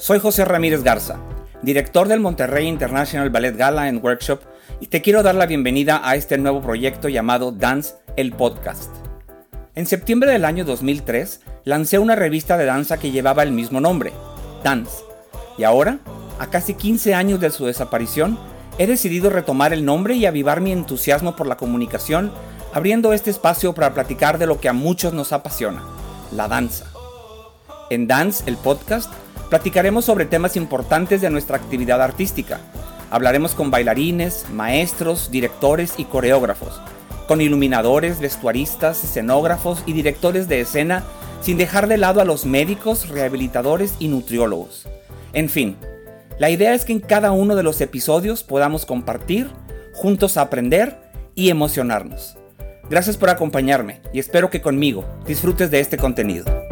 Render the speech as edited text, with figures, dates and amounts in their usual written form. Soy José Ramírez Garza, director del Monterrey International Ballet Gala and Workshop, y te quiero dar la bienvenida a este nuevo proyecto llamado Dance, el Podcast. En septiembre del año 2003, lancé una revista de danza que llevaba el mismo nombre, Dance, y ahora, a casi 15 años de su desaparición, he decidido retomar el nombre y avivar mi entusiasmo por la comunicación, abriendo este espacio para platicar de lo que a muchos nos apasiona, la danza. En Dance, el Podcast, platicaremos sobre temas importantes de nuestra actividad artística. Hablaremos con bailarines, maestros, directores y coreógrafos, con iluminadores, vestuaristas, escenógrafos y directores de escena, sin dejar de lado a los médicos, rehabilitadores y nutriólogos. En fin, la idea es que en cada uno de los episodios podamos compartir, juntos aprender y emocionarnos. Gracias por acompañarme y espero que conmigo disfrutes de este contenido.